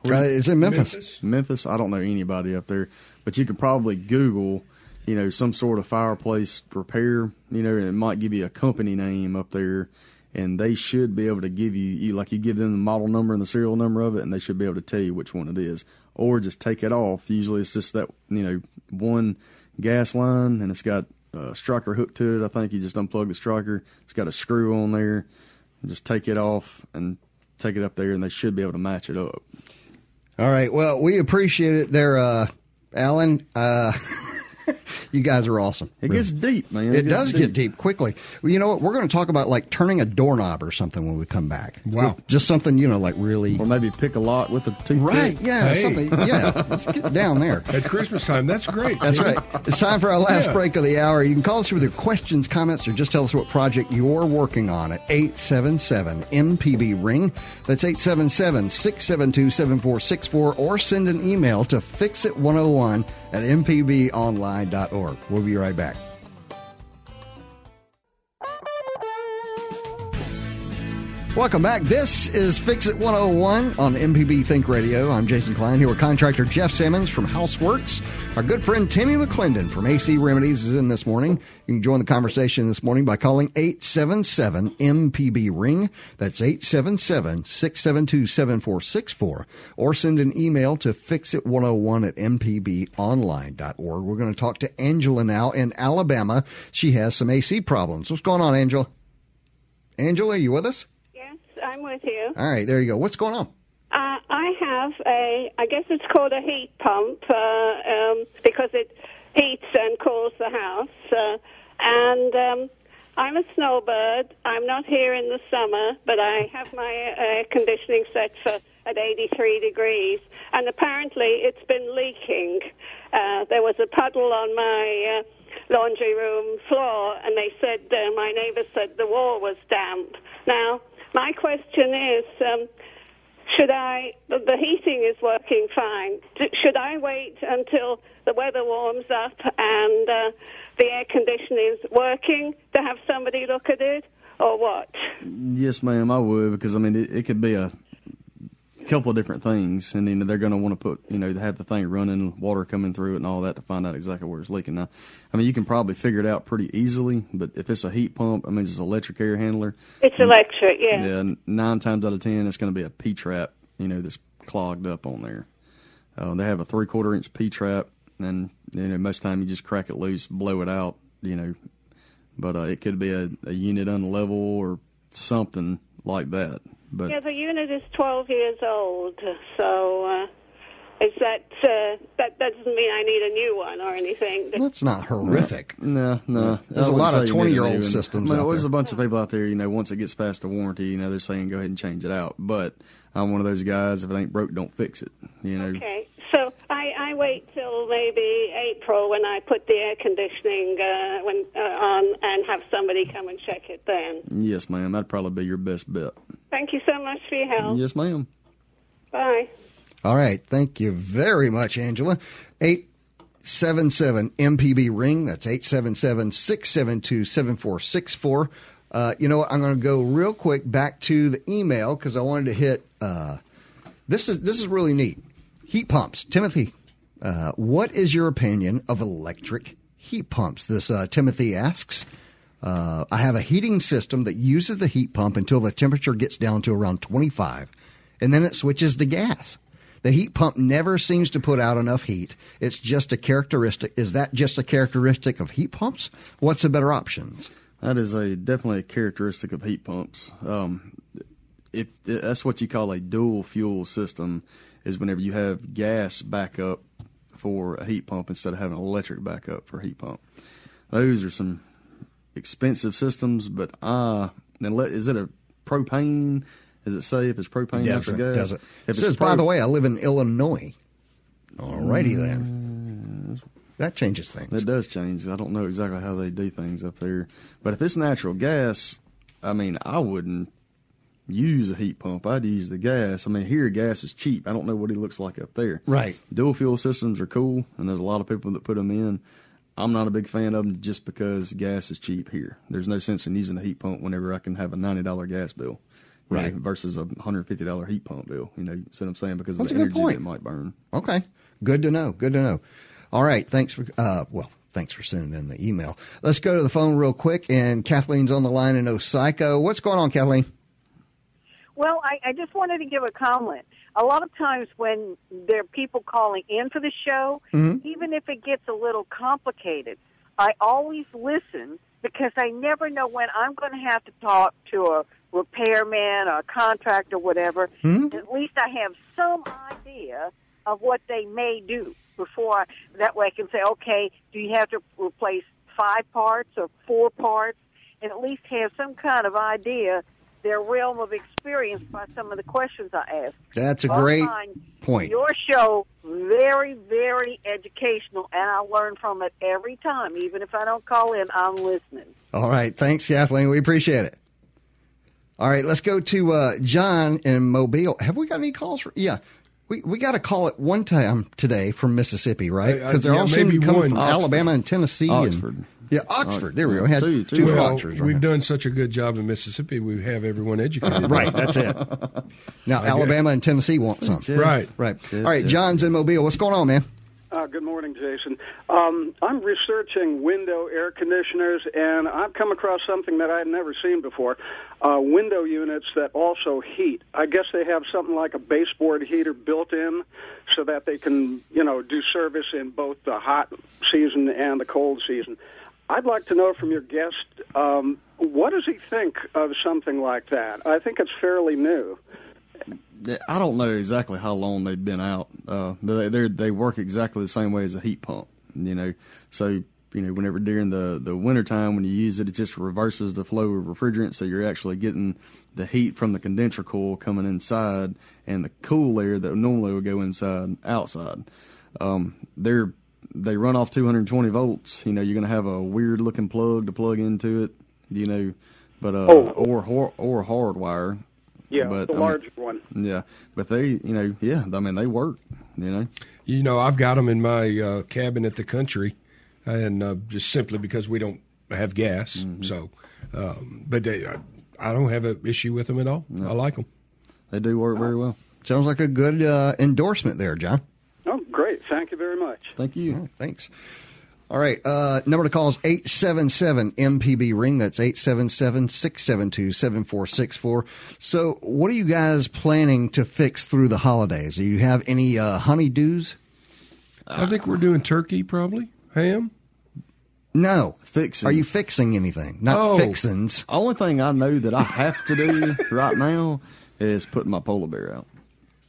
Uh, is it Memphis? Memphis? Memphis? I don't know anybody up there, but you could probably Google, you know, some sort of fireplace repair, you know, and it might give you a company name up there, and they should be able to give you, you, like you give them the model number and the serial number of it, and they should be able to tell you which one it is, or just take it off. Usually it's just that, you know, one gas line, and it's got a striker hooked to it. I think you just unplug the striker. It's got a screw on there. Just take it off and take it up there, and they should be able to match it up. All right. Well, we appreciate it there, uh, Alan. Uh, You guys are awesome. It really gets deep, man. It, it does deep. get deep quickly. Well, you know what? We're going to talk about like turning a doorknob or something when we come back. Wow. We're, just something, you know, like really. Or maybe pick a lot with a toothpick. Right, yeah. Hey. Something. Yeah, let's get down there. At Christmas time, that's great. That's right. It's time for our last yeah. break of the hour. You can call us with your questions, comments, or just tell us what project you're working on at eight seven seven M P B ring. That's eight seven seven, six seven two, seven four six four, or send an email to fix it one oh one at m p b online dot org. We'll be right back. Welcome back. This is Fix It one oh one on M P B Think Radio. I'm Jason Klein here with contractor Jeff Sammons from Houseworks. Our good friend Timmy McClendon from A C Remedies is in this morning. You can join the conversation this morning by calling eight seven seven M P B ring. That's eight seven seven, six seven two, seven four six four. Or send an email to fix it one oh one at m p b online dot org. We're going to talk to Angela now in Alabama. She has some A C problems. What's going on, Angela? Angela, are you with us? I'm with you. All right, there you go. What's going on? Uh, I have a, I guess it's called a heat pump uh, um, because it heats and cools the house. Uh, and um, I'm a snowbird. I'm not here in the summer, but I have my air conditioning set for at eighty-three degrees. And apparently it's been leaking. Uh, there was a puddle on my uh, laundry room floor, and they said, uh, my neighbor said the wall was damp. Now, my question is, um, should I, the heating is working fine, should I wait until the weather warms up and uh, the air conditioning is working to have somebody look at it, or what? Yes, ma'am, I would, because, I mean, it, it could be a couple of different things, and, you know, they're going to want to put, you know, have the thing running, water coming through it and all that to find out exactly where it's leaking. Now, I mean, you can probably figure it out pretty easily, but if it's a heat pump, I mean, it's an electric air handler. It's electric, yeah. Yeah, nine times out of ten, it's going to be a P-trap, you know, that's clogged up on there. Uh, they have a three-quarter inch P-trap, and, you know, most of the time you just crack it loose, blow it out, you know. But uh, it could be a, a unit unlevel or something like that. But yeah, the unit is twelve years old, so uh, is that, uh, that that doesn't mean I need a new one or anything. That's not horrific. No, no. no. There's a lot of twenty-year-old systems out there. There's a bunch of people out there, you know, once it gets past the warranty, you know, they're saying go ahead and change it out. But I'm one of those guys, if it ain't broke, don't fix it, you know. Okay, so I, I wait till maybe April when I put the air conditioning uh, when uh, on and have somebody come and check it then. Yes, ma'am. That'd probably be your best bet. Thank you so much for your help. Yes, ma'am. Bye. All right. Thank you very much, Angela. eight seven seven M P B ring. That's eight seven seven, six seven two, seven four six four. Uh, you know what? I'm going to go real quick back to the email because I wanted to hit uh, this is this is really neat. Heat pumps. Timothy, uh, what is your opinion of electric heat pumps? This uh, Timothy asks. Uh, I have a heating system that uses the heat pump until the temperature gets down to around twenty-five, and then it switches to gas. The heat pump never seems to put out enough heat. It's just a characteristic. Is that just a characteristic of heat pumps? What's the better options? That is a definitely a characteristic of heat pumps. Um, if, if that's what you call a dual fuel system, is whenever you have gas backup for a heat pump instead of having electric backup for a heat pump. Those are some expensive systems, but uh is it a propane? Does it say if it's propane? Yes, it does. It if says, pro- by the way, I live in Illinois. All righty uh, then. That changes things. That does change. I don't know exactly how they do things up there. But if it's natural gas, I mean, I wouldn't use a heat pump. I'd use the gas. I mean, here gas is cheap. I don't know what it looks like up there. Right. Dual fuel systems are cool, and there's a lot of people that put them in. I'm not a big fan of them just because gas is cheap here. There's no sense in using a heat pump whenever I can have a ninety dollars gas bill, right? Know, versus a one hundred fifty dollars heat pump bill. You know, you see what I'm saying? Because of That's the energy point. That might burn. Okay. Good to know. Good to know. All right. Thanks for, uh, well, thanks for sending in the email. Let's go to the phone real quick. And Kathleen's on the line in Osaka. What's going on, Kathleen? Well, I, I just wanted to give a comment. A lot of times when there are people calling in for the show, mm-hmm. even if it gets a little complicated, I always listen because I never know when I'm going to have to talk to a repairman or a contractor or whatever. Mm-hmm. At least I have some idea of what they may do. before. That way I can say, okay, do you have to replace five parts or four parts? And at least have some kind of idea, their realm of experience by some of the questions I ask. That's a great point. Your show, very, very educational, and I learn from it every time. Even if I don't call in, I'm listening. All right. Thanks, Kathleen. We appreciate it. All right. Let's go to uh, John in Mobile. Have we got any calls? For, yeah. We we got a call at one time today from Mississippi, right? Because they're yeah, all seem to be coming from Oxford. Alabama and Tennessee. Oxford. And, yeah, Oxford. There we go. We had two, two well, Oxfords. Right we've now. done such a good job in Mississippi. We have everyone educated. Right. That's it. Now, Alabama and Tennessee want some. Right. Right. All right. John's in Mobile. What's going on, man? Uh, good morning, Jason. Um, I'm researching window air conditioners, and I've come across something that I've never seen before, uh, window units that also heat. I guess they have something like a baseboard heater built in so that they can, you know, do service in both the hot season and the cold season. I'd like to know from your guest, um, what does he think of something like that? I think it's fairly new. I don't know exactly how long they've been out. Uh, they they work exactly the same way as a heat pump, you know. So, you know, whenever during the, the wintertime when you use it, it just reverses the flow of refrigerant. So you're actually getting the heat from the condenser coil coming inside and the cool air that normally would go inside outside. Um, they're... They run off two hundred twenty volts. You know, you're going to have a weird looking plug to plug into it, you know, but uh, oh. or, or or hard wire. Yeah, but, the I large mean, one. Yeah, but they, you know, yeah, I mean, they work, you know. You know, I've got them in my uh, cabin at the country, and uh, just simply because we don't have gas. Mm-hmm. So, um, but they, I, I don't have an issue with them at all. No. I like them. They do work very well. Sounds like a good uh, endorsement there, John. Oh, great. Thank you very much. Thank you. All right, thanks. All right. Uh, number to call is eight seven seven M P B ring. That's eight seven seven, six seven two, seven four six four. So what are you guys planning to fix through the holidays? Do you have any uh, honeydews? I think we're doing turkey probably, ham. No. Fixing. Are you fixing anything? Not oh. fixings. Only thing I know that I have to do right now is put my polar bear out.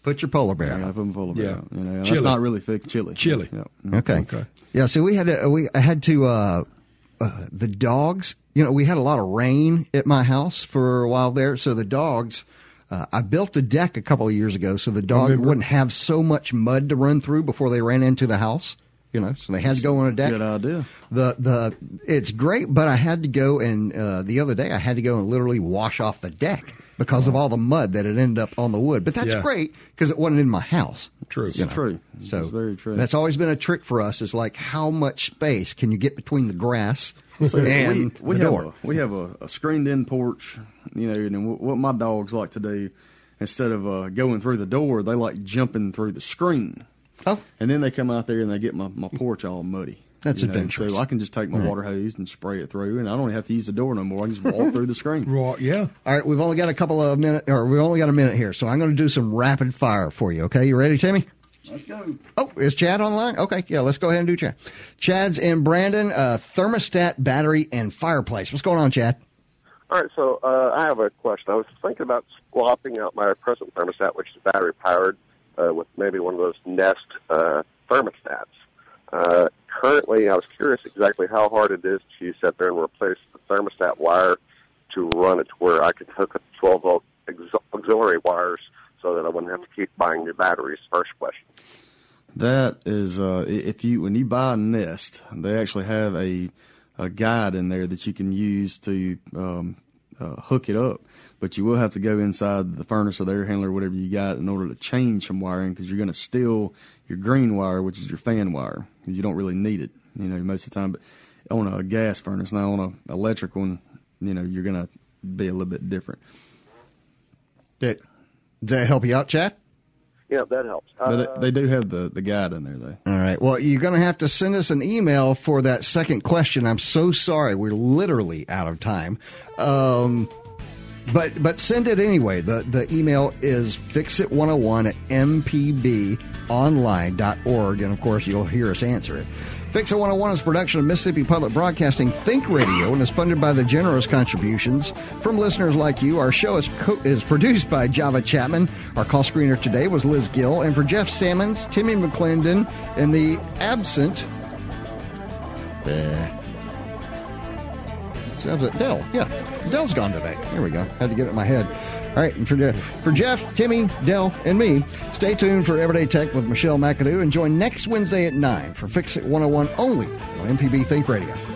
Put your polar bear out. Yeah, I put my polar bear yeah. out. You know, that's not really thick. Chili. Chili. Yeah. Okay. okay. Yeah, so we had to, we had to, uh, uh, the dogs, you know, we had a lot of rain at my house for a while there. So the dogs, uh, I built a deck a couple of years ago so the dog wouldn't have so much mud to run through before they ran into the house. You know, so they had to go on a deck. Good idea. The the it's great, but I had to go and uh, the other day I had to go and literally wash off the deck because wow. of all the mud that had ended up on the wood. But that's yeah. great because it wasn't in my house. True, it's know? true. So it's very true. That's always been a trick for us. Is like how much space can you get between the grass so and we, we the have door? A, we have a, a screened-in porch. You know, and what my dogs like to do instead of uh, going through the door, they like jumping through the screen. Oh. And then they come out there and they get my, my porch all muddy. That's adventurous. So I can just take my right. water hose and spray it through, and I don't even have to use the door no more. I can just walk through the screen. Right, yeah. All right, we've only got a couple of minutes, or we've only got a minute here, so I'm going to do some rapid fire for you, okay? You ready, Timmy? Let's go. Oh, is Chad online? Okay, yeah, let's go ahead and do Chad. Chad's in Brandon, uh, thermostat, battery, and fireplace. What's going on, Chad? All right, so uh, I have a question. I was thinking about swapping out my present thermostat, which is battery-powered, Uh, with maybe one of those Nest uh, thermostats. Uh, currently, I was curious exactly how hard it is to sit there and replace the thermostat wire to run it to where I could hook up twelve-volt auxiliary wires so that I wouldn't have to keep buying new batteries. First question. That is, uh, if you when you buy a Nest, they actually have a, a guide in there that you can use to um, Uh, hook it up, but you will have to go inside the furnace or the air handler, whatever you got, in order to change some wiring because you're going to steal your green wire, which is your fan wire. You don't really need it, you know, most of the time. But on a gas furnace, now on a electric one, you know, you're going to be a little bit different. Did, did that help you out, Chad? Yeah, that helps. Uh, but they, they do have the, the guide in there, though. All right. Well, you're going to have to send us an email for that second question. I'm so sorry. We're literally out of time. Um, but but send it anyway. The, the email is fix it one oh one at m p b online dot org. And, of course, you'll hear us answer it. Fix It one oh one is a production of Mississippi Public Broadcasting Think Radio and is funded by the generous contributions from listeners like you. Our show is, co- is produced by Java Chapman. Our call screener today was Liz Gill. And for Jeff Sammons, Timmy McClendon, and the absent... Uh, absent Dell. Yeah, Dell's gone today. Here we go. Had to get it in my head. All right, and for, uh, for Jeff, Timmy, Dell, and me, stay tuned for Everyday Tech with Michelle McAdoo and join next Wednesday at nine for Fix It one oh one only on M P B Think Radio.